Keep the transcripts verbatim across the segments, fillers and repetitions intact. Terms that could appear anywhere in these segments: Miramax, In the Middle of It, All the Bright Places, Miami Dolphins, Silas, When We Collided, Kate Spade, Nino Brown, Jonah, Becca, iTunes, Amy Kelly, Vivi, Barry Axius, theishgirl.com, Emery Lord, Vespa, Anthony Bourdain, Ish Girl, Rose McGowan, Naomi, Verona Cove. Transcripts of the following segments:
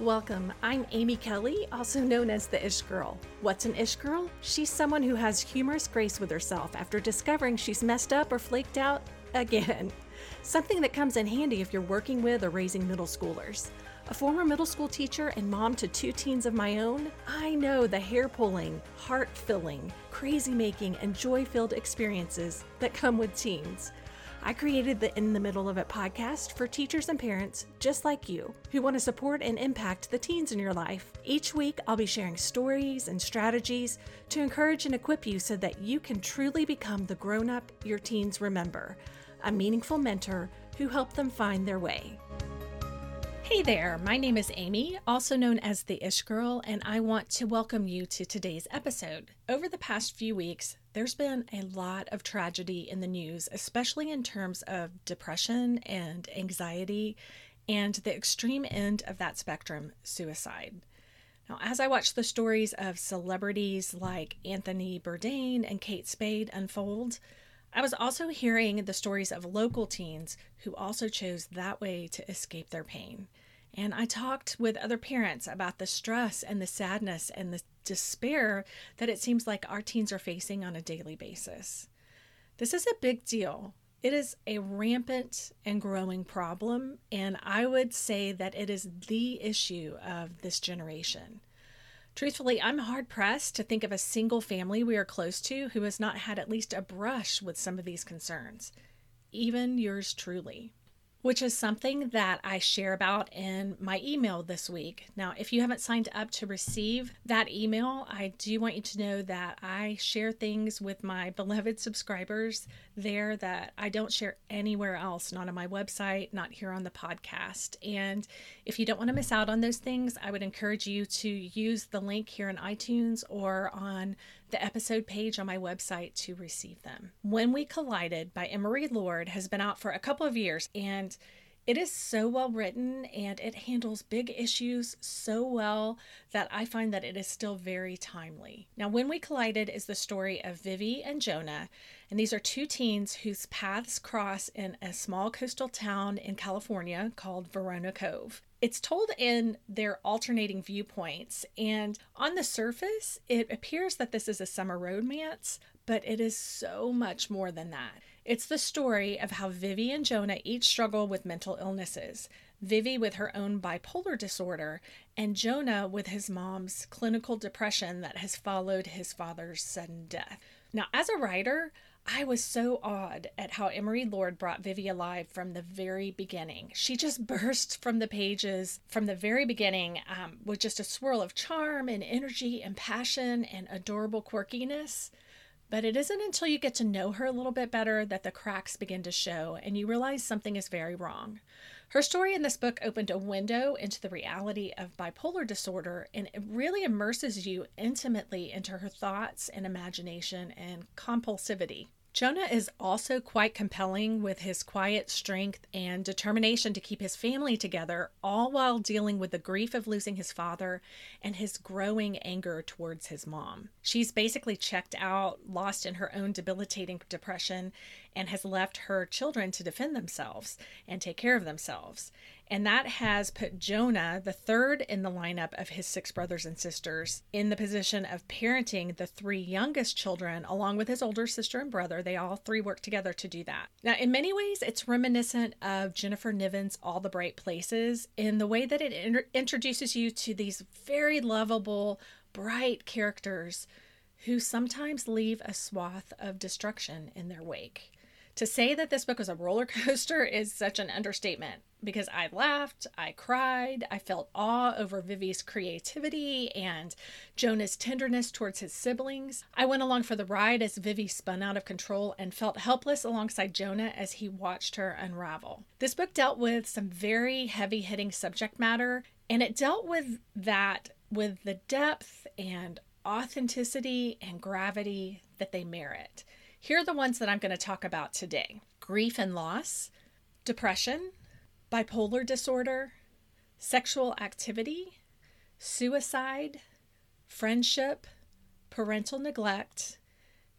Welcome, I'm Amy Kelly, also known as the Ish Girl. What's an Ish Girl? She's someone who has humorous grace with herself after discovering she's messed up or flaked out again. Something that comes in handy if you're working with or raising middle schoolers. A former middle school teacher and mom to two teens of my own, I know the hair-pulling, heart-filling, crazy-making, and joy-filled experiences that come with teens. I created the In the Middle of It podcast for teachers and parents just like you who want to support and impact the teens in your life. Each week, I'll be sharing stories and strategies to encourage and equip you so that you can truly become the grown-up your teens remember, a meaningful mentor who helped them find their way. Hey there, my name is Amy, also known as the Ish Girl, and I want to welcome you to today's episode. Over the past few weeks, there's been a lot of tragedy in the news, especially in terms of depression and anxiety, and the extreme end of that spectrum, suicide. Now, as I watch the stories of celebrities like Anthony Bourdain and Kate Spade unfold, I was also hearing the stories of local teens who also chose that way to escape their pain. And I talked with other parents about the stress and the sadness and the despair that it seems like our teens are facing on a daily basis. This is a big deal. It is a rampant and growing problem, and I would say that it is the issue of this generation. Truthfully, I'm hard-pressed to think of a single family we are close to who has not had at least a brush with some of these concerns, even yours truly, which is something that I share about in my email this week. Now, if you haven't signed up to receive that email, I do want you to know that I share things with my beloved subscribers there that I don't share anywhere else, not on my website, not here on the podcast. And if you don't want to miss out on those things, I would encourage you to use the link here in iTunes or on the episode page on my website to receive them. When We Collided by Emery Lord has been out for a couple of years, and it is so well written and it handles big issues so well that I find that it is still very timely. Now, When We Collided is the story of Vivi and Jonah, and these are two teens whose paths cross in a small coastal town in California called Verona Cove. It's told in their alternating viewpoints, and on the surface, it appears that this is a summer romance, but it is so much more than that. It's the story of how Vivi and Jonah each struggle with mental illnesses. Vivi with her own bipolar disorder, and Jonah with his mom's clinical depression that has followed his father's sudden death. Now, as a writer, I was so awed at how Emery Lord brought Vivi alive from the very beginning. She just burst from the pages from the very beginning um, with just a swirl of charm and energy and passion and adorable quirkiness. But it isn't until you get to know her a little bit better that the cracks begin to show and you realize something is very wrong. Her story in this book opened a window into the reality of bipolar disorder, and it really immerses you intimately into her thoughts and imagination and compulsivity. Jonah is also quite compelling with his quiet strength and determination to keep his family together, all while dealing with the grief of losing his father and his growing anger towards his mom. She's basically checked out, lost in her own debilitating depression, and has left her children to defend themselves and take care of themselves. And that has put Jonah, the third in the lineup of his six brothers and sisters, in the position of parenting the three youngest children, along with his older sister and brother. They all three work together to do that. Now, in many ways, it's reminiscent of Jennifer Niven's All the Bright Places in the way that it in- introduces you to these very lovable, bright characters who sometimes leave a swath of destruction in their wake. To say that this book was a roller coaster is such an understatement, because I laughed, I cried, I felt awe over Vivi's creativity and Jonah's tenderness towards his siblings. I went along for the ride as Vivi spun out of control and felt helpless alongside Jonah as he watched her unravel. This book dealt with some very heavy-hitting subject matter, and it dealt with that with the depth and authenticity and gravity that they merit. Here are the ones that I'm going to talk about today: grief and loss, depression, bipolar disorder, sexual activity, suicide, friendship, parental neglect,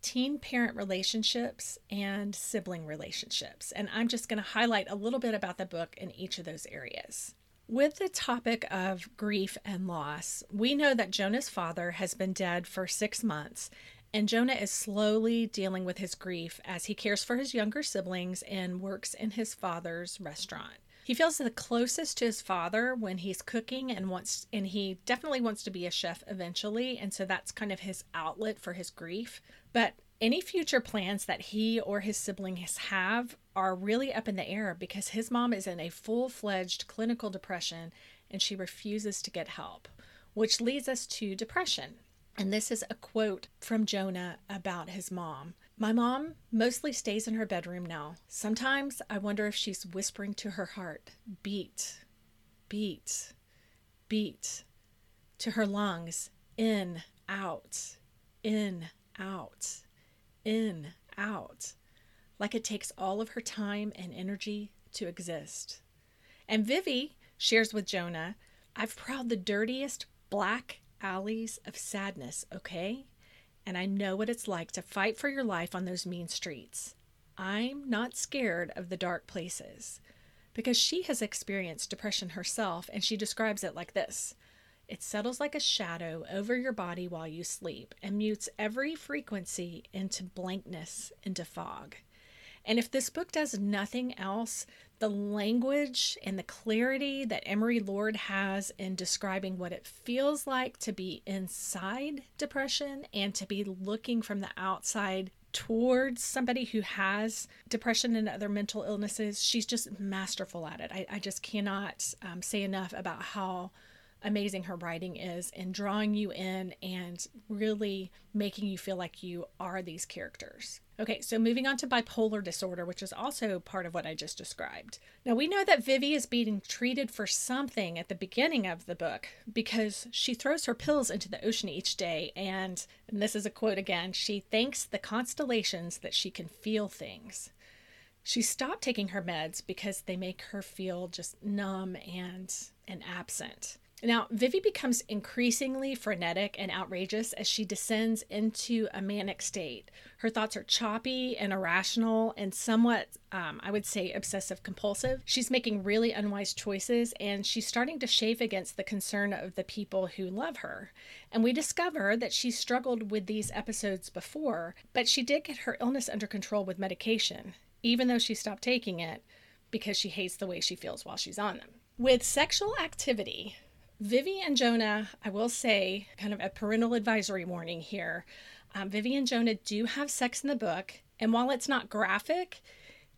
teen-parent relationships, and sibling relationships. And I'm just going to highlight a little bit about the book in each of those areas. With the topic of grief and loss, we know that Jonah's father has been dead for six months, and Jonah is slowly dealing with his grief as he cares for his younger siblings and works in his father's restaurant. He feels the closest to his father when he's cooking and wants, and he definitely wants to be a chef eventually, and so that's kind of his outlet for his grief. But any future plans that he or his siblings have are really up in the air because his mom is in a full-fledged clinical depression and she refuses to get help, which leads us to depression. And this is a quote from Jonah about his mom. "My mom mostly stays in her bedroom now. Sometimes I wonder if she's whispering to her heart, beat, beat, beat, to her lungs, in, out, in, out, in, out, like it takes all of her time and energy to exist." And Vivi shares with Jonah, "I've prowled the dirtiest black alleys of sadness, okay? And I know what it's like to fight for your life on those mean streets. I'm not scared of the dark places," because she has experienced depression herself, and she describes it like this. "It settles like a shadow over your body while you sleep and mutes every frequency into blankness, into fog." And if this book does nothing else, the language and the clarity that Emery Lord has in describing what it feels like to be inside depression and to be looking from the outside towards somebody who has depression and other mental illnesses, she's just masterful at it. I, I just cannot um, say enough about how amazing her writing is in drawing you in and really making you feel like you are these characters. Okay, so moving on to bipolar disorder, which is also part of what I just described. Now, we know that Vivi is being treated for something at the beginning of the book because she throws her pills into the ocean each day. And, and this is a quote again, she thanks the constellations that she can feel things. She stopped taking her meds because they make her feel just numb and, and absent. Now, Vivi becomes increasingly frenetic and outrageous as she descends into a manic state. Her thoughts are choppy and irrational and somewhat, um, I would say, obsessive-compulsive. She's making really unwise choices, and she's starting to chafe against the concern of the people who love her. And we discover that she struggled with these episodes before, but she did get her illness under control with medication, even though she stopped taking it because she hates the way she feels while she's on them. With sexual activity, Vivi and Jonah, I will say, kind of a parental advisory warning here. Um, Vivi and Jonah do have sex in the book, and while it's not graphic,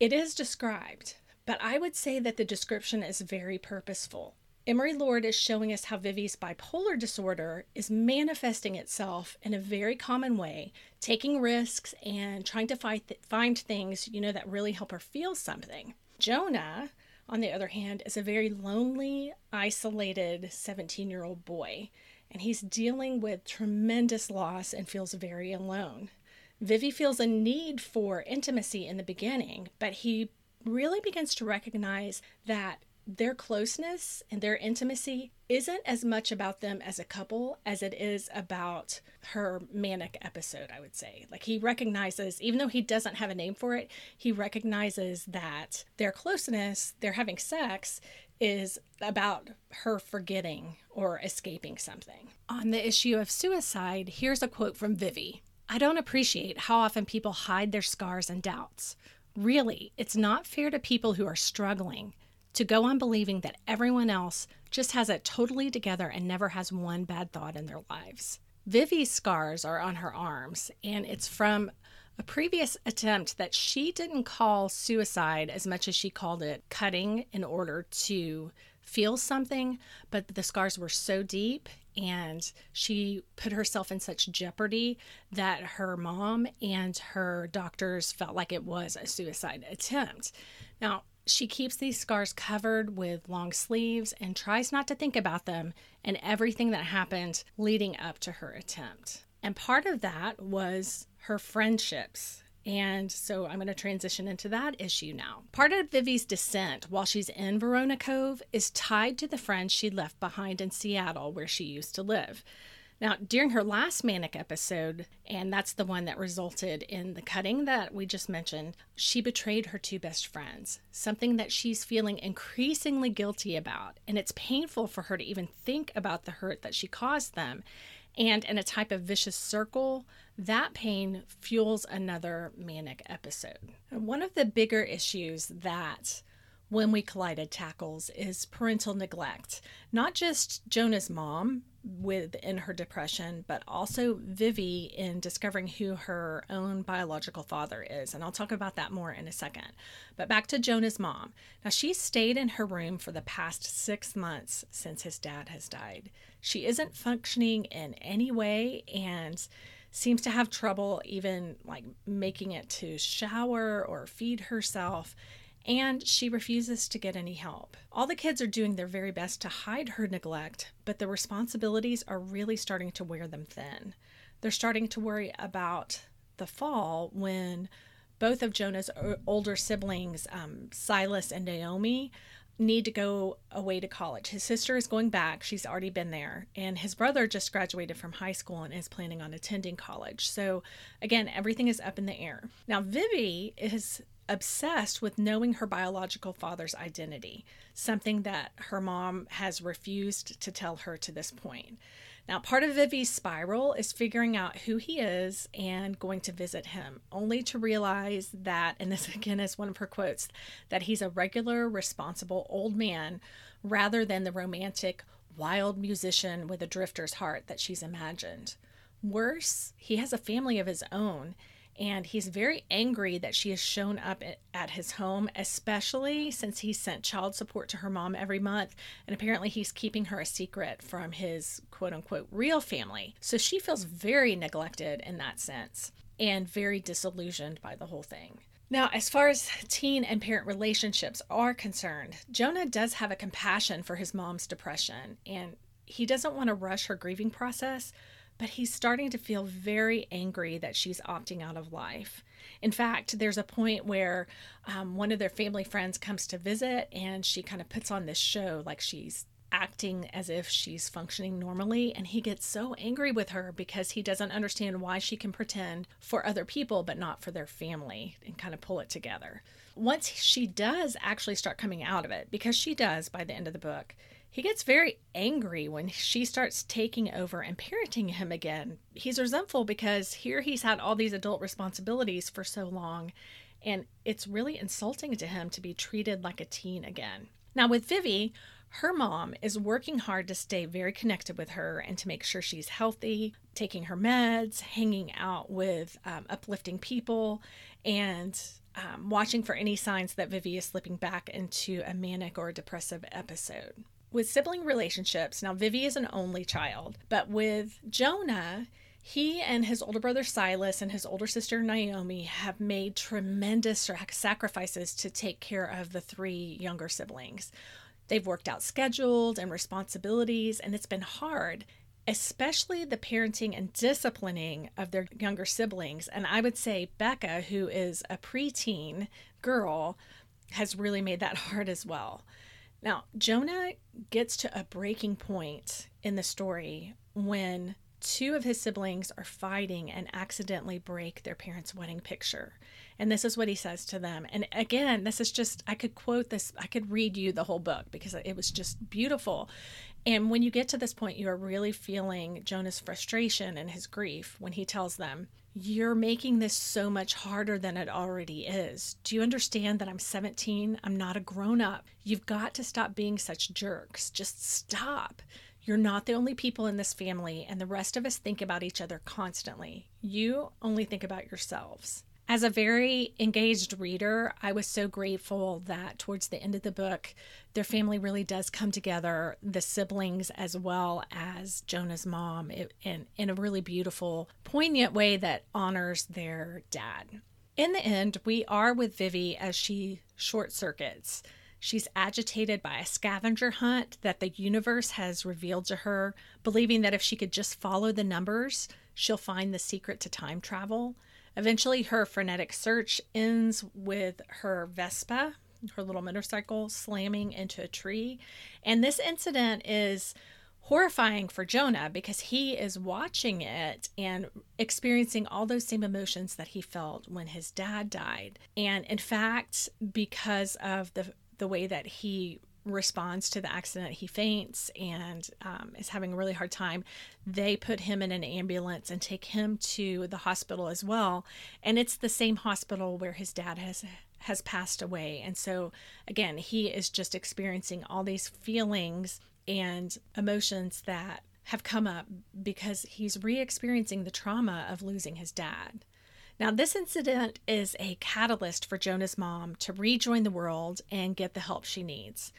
it is described. But I would say that the description is very purposeful. Emery Lord is showing us how Vivi's bipolar disorder is manifesting itself in a very common way, taking risks and trying to find, th- find things, you know, that really help her feel something. Jonah, on the other hand, is a very lonely, isolated seventeen-year-old boy, and he's dealing with tremendous loss and feels very alone. Vivi feels a need for intimacy in the beginning, but he really begins to recognize that their closeness and their intimacy isn't as much about them as a couple as it is about her manic episode, I would say. Like, he recognizes, even though he doesn't have a name for it, he recognizes that their closeness, their having sex, is about her forgetting or escaping something. On the issue of suicide, here's a quote from Vivi. "I don't appreciate how often people hide their scars and doubts. Really, it's not fair to people who are struggling to go on believing that everyone else just has it totally together and never has one bad thought in their lives." Vivi's scars are on her arms, and it's from a previous attempt that she didn't call suicide as much as she called it cutting in order to feel something, but the scars were so deep and she put herself in such jeopardy that her mom and her doctors felt like it was a suicide attempt. Now, she keeps these scars covered with long sleeves and tries not to think about them and everything that happened leading up to her attempt. And part of that was her friendships. And so I'm going to transition into that issue now. Part of Vivi's descent while she's in Verona Cove is tied to the friends she left behind in Seattle, where she used to live. Now, during her last manic episode, and that's the one that resulted in the cutting that we just mentioned, she betrayed her two best friends, something that she's feeling increasingly guilty about. And it's painful for her to even think about the hurt that she caused them. And in a type of vicious circle, that pain fuels another manic episode. One of the bigger issues that When We Collided tackles is parental neglect. Not just Jonah's mom within her depression, but also Vivi in discovering who her own biological father is. And I'll talk about that more in a second. But back to Jonah's mom. Now, she stayed in her room for the past six months since his dad has died. She isn't functioning in any way and seems to have trouble even like making it to shower or feed herself. And she refuses to get any help. All the kids are doing their very best to hide her neglect, but the responsibilities are really starting to wear them thin. They're starting to worry about the fall when both of Jonah's older siblings, um, Silas and Naomi, need to go away to college. His sister is going back. She's already been there. And his brother just graduated from high school and is planning on attending college. So again, everything is up in the air. Now, Vivi is obsessed with knowing her biological father's identity, something that her mom has refused to tell her to this point. Now, part of Vivi's spiral is figuring out who he is and going to visit him, only to realize that, and this again is one of her quotes, that he's a regular, responsible old man rather than the romantic, wild musician with a drifter's heart that she's imagined. Worse, he has a family of his own, and he's very angry that she has shown up at his home, especially since he sent child support to her mom every month. And apparently he's keeping her a secret from his quote unquote real family. So she feels very neglected in that sense and very disillusioned by the whole thing. Now, as far as teen and parent relationships are concerned, Jonah does have a compassion for his mom's depression, and he doesn't want to rush her grieving process, but he's starting to feel very angry that she's opting out of life. In fact, there's a point where um, one of their family friends comes to visit, and she kind of puts on this show like she's acting as if she's functioning normally. And he gets so angry with her because he doesn't understand why she can pretend for other people, but not for their family, and kind of pull it together. Once she does actually start coming out of it, because she does by the end of the book, he gets very angry when she starts taking over and parenting him again. He's resentful because here he's had all these adult responsibilities for so long, and it's really insulting to him to be treated like a teen again. Now with Vivi, her mom is working hard to stay very connected with her and to make sure she's healthy, taking her meds, hanging out with um, uplifting people, and um, watching for any signs that Vivi is slipping back into a manic or a depressive episode. With sibling relationships, now Vivi is an only child, but with Jonah, he and his older brother Silas and his older sister Naomi have made tremendous sacrifices to take care of the three younger siblings. They've worked out schedules and responsibilities, and it's been hard, especially the parenting and disciplining of their younger siblings. And I would say Becca, who is a preteen girl, has really made that hard as well. Now, Jonah gets to a breaking point in the story when two of his siblings are fighting and accidentally break their parents' wedding picture. And this is what he says to them. And again, this is just, I could quote this, I could read you the whole book because it was just beautiful. And when you get to this point, you are really feeling Jonah's frustration and his grief when he tells them, "You're making this so much harder than it already is. Do you understand that I'm seventeen? I'm not a grown-up. You've got to stop being such jerks. Just stop. You're not the only people in this family, and the rest of us think about each other constantly. You only think about yourselves." As a very engaged reader, I was so grateful that towards the end of the book, their family really does come together, the siblings as well as Jonah's mom, in, in a really beautiful, poignant way that honors their dad. In the end, we are with Vivi as she short circuits. She's agitated by a scavenger hunt that the universe has revealed to her, believing that if she could just follow the numbers, she'll find the secret to time travel. Eventually, her frenetic search ends with her Vespa, her little motorcycle, slamming into a tree. And this incident is horrifying for Jonah because he is watching it and experiencing all those same emotions that he felt when his dad died. And in fact, because of the the way that he responds to the accident, he faints and um, is having a really hard time. They put him in an ambulance and take him to the hospital as well. And it's the same hospital where his dad has has passed away. And so again, he is just experiencing all these feelings and emotions that have come up because he's re-experiencing the trauma of losing his dad. Now, this incident is a catalyst for Jonah's mom to rejoin the world and get the help she needs.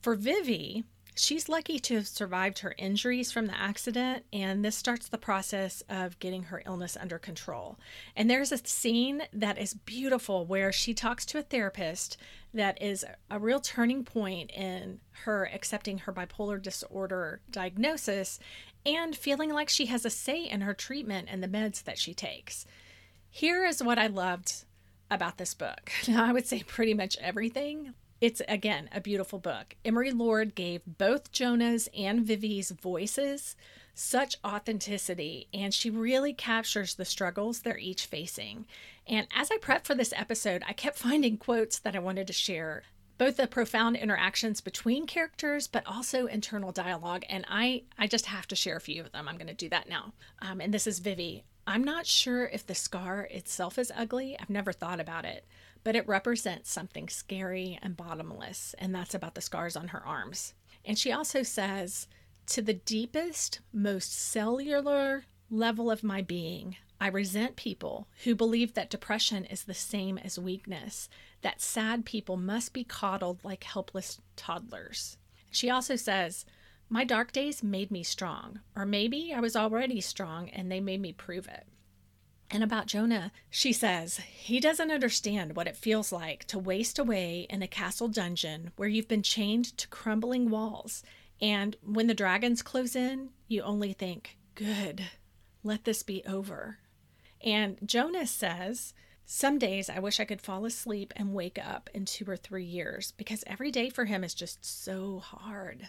For Vivi, she's lucky to have survived her injuries from the accident, and this starts the process of getting her illness under control. And there's a scene that is beautiful where she talks to a therapist that is a real turning point in her accepting her bipolar disorder diagnosis and feeling like she has a say in her treatment and the meds that she takes. Here is what I loved about this book. Now, I would say pretty much everything. It's, again, a beautiful book. Emery Lord gave both Jonah's and Vivi's voices such authenticity, and she really captures the struggles they're each facing. And as I prepped for this episode, I kept finding quotes that I wanted to share, both the profound interactions between characters, but also internal dialogue. And I, I just have to share a few of them. I'm going to do that now. Um, and this is Vivi. I'm not sure if the scar itself is ugly. I've never thought about it, but it represents something scary and bottomless, and that's about the scars on her arms. And she also says, to the deepest, most cellular level of my being, I resent people who believe that depression is the same as weakness, that sad people must be coddled like helpless toddlers. She also says, my dark days made me strong, or maybe I was already strong and they made me prove it. And about Jonah, she says, he doesn't understand what it feels like to waste away in a castle dungeon where you've been chained to crumbling walls. And when the dragons close in, you only think, good, let this be over. And Jonah says, some days I wish I could fall asleep and wake up in two or three years because every day for him is just so hard.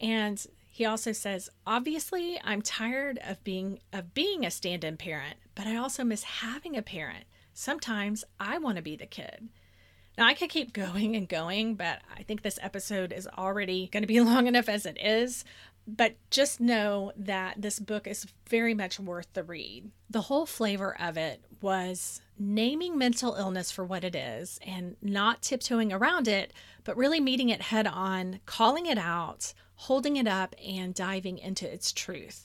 And he also says, obviously, I'm tired of being of being a stand-in parent, but I also miss having a parent. Sometimes I want to be the kid. Now, I could keep going and going, but I think this episode is already going to be long enough as it is. But just know that this book is very much worth the read. The whole flavor of it was naming mental illness for what it is and not tiptoeing around it, but really meeting it head on, calling it out, holding it up, and diving into its truth.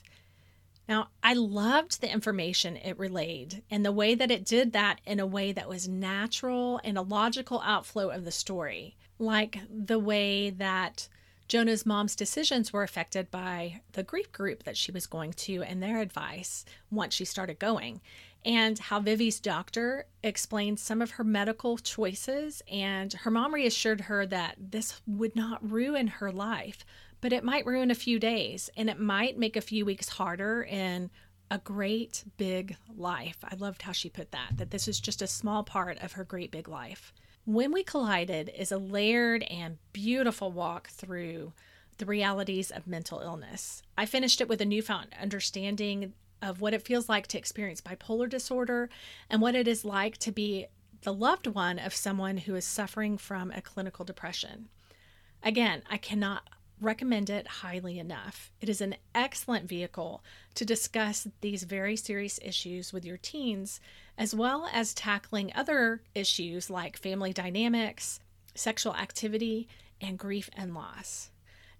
Now, I loved the information it relayed and the way that it did that in a way that was natural and a logical outflow of the story, like the way that Jonah's mom's decisions were affected by the grief group that she was going to and their advice once she started going, and how Vivi's doctor explained some of her medical choices, and her mom reassured her that this would not ruin her life, but it might ruin a few days, and it might make a few weeks harder in a great big life. I loved how she put that, that this is just a small part of her great big life. When We Collided is a layered and beautiful walk through the realities of mental illness. I finished it with a newfound understanding of what it feels like to experience bipolar disorder and what it is like to be the loved one of someone who is suffering from a clinical depression. Again, I cannot recommend it highly enough. It is an excellent vehicle to discuss these very serious issues with your teens, as well as tackling other issues like family dynamics, sexual activity, and grief and loss.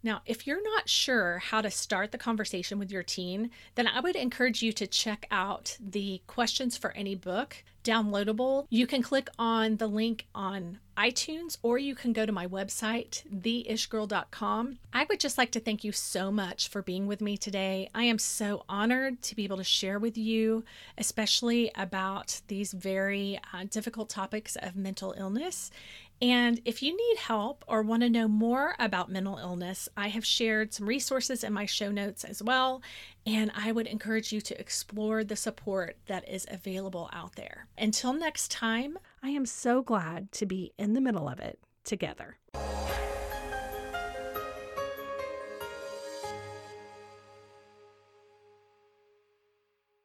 Now, if you're not sure how to start the conversation with your teen, then I would encourage you to check out the Questions for Any Book downloadable. You can click on the link on iTunes, or you can go to my website, the ish girl dot com. I would just like to thank you so much for being with me today. I am so honored to be able to share with you, especially about these very uh, difficult topics of mental illness. And if you need help or want to know more about mental illness, I have shared some resources in my show notes as well. And I would encourage you to explore the support that is available out there. Until next time, I am so glad to be in the middle of it together.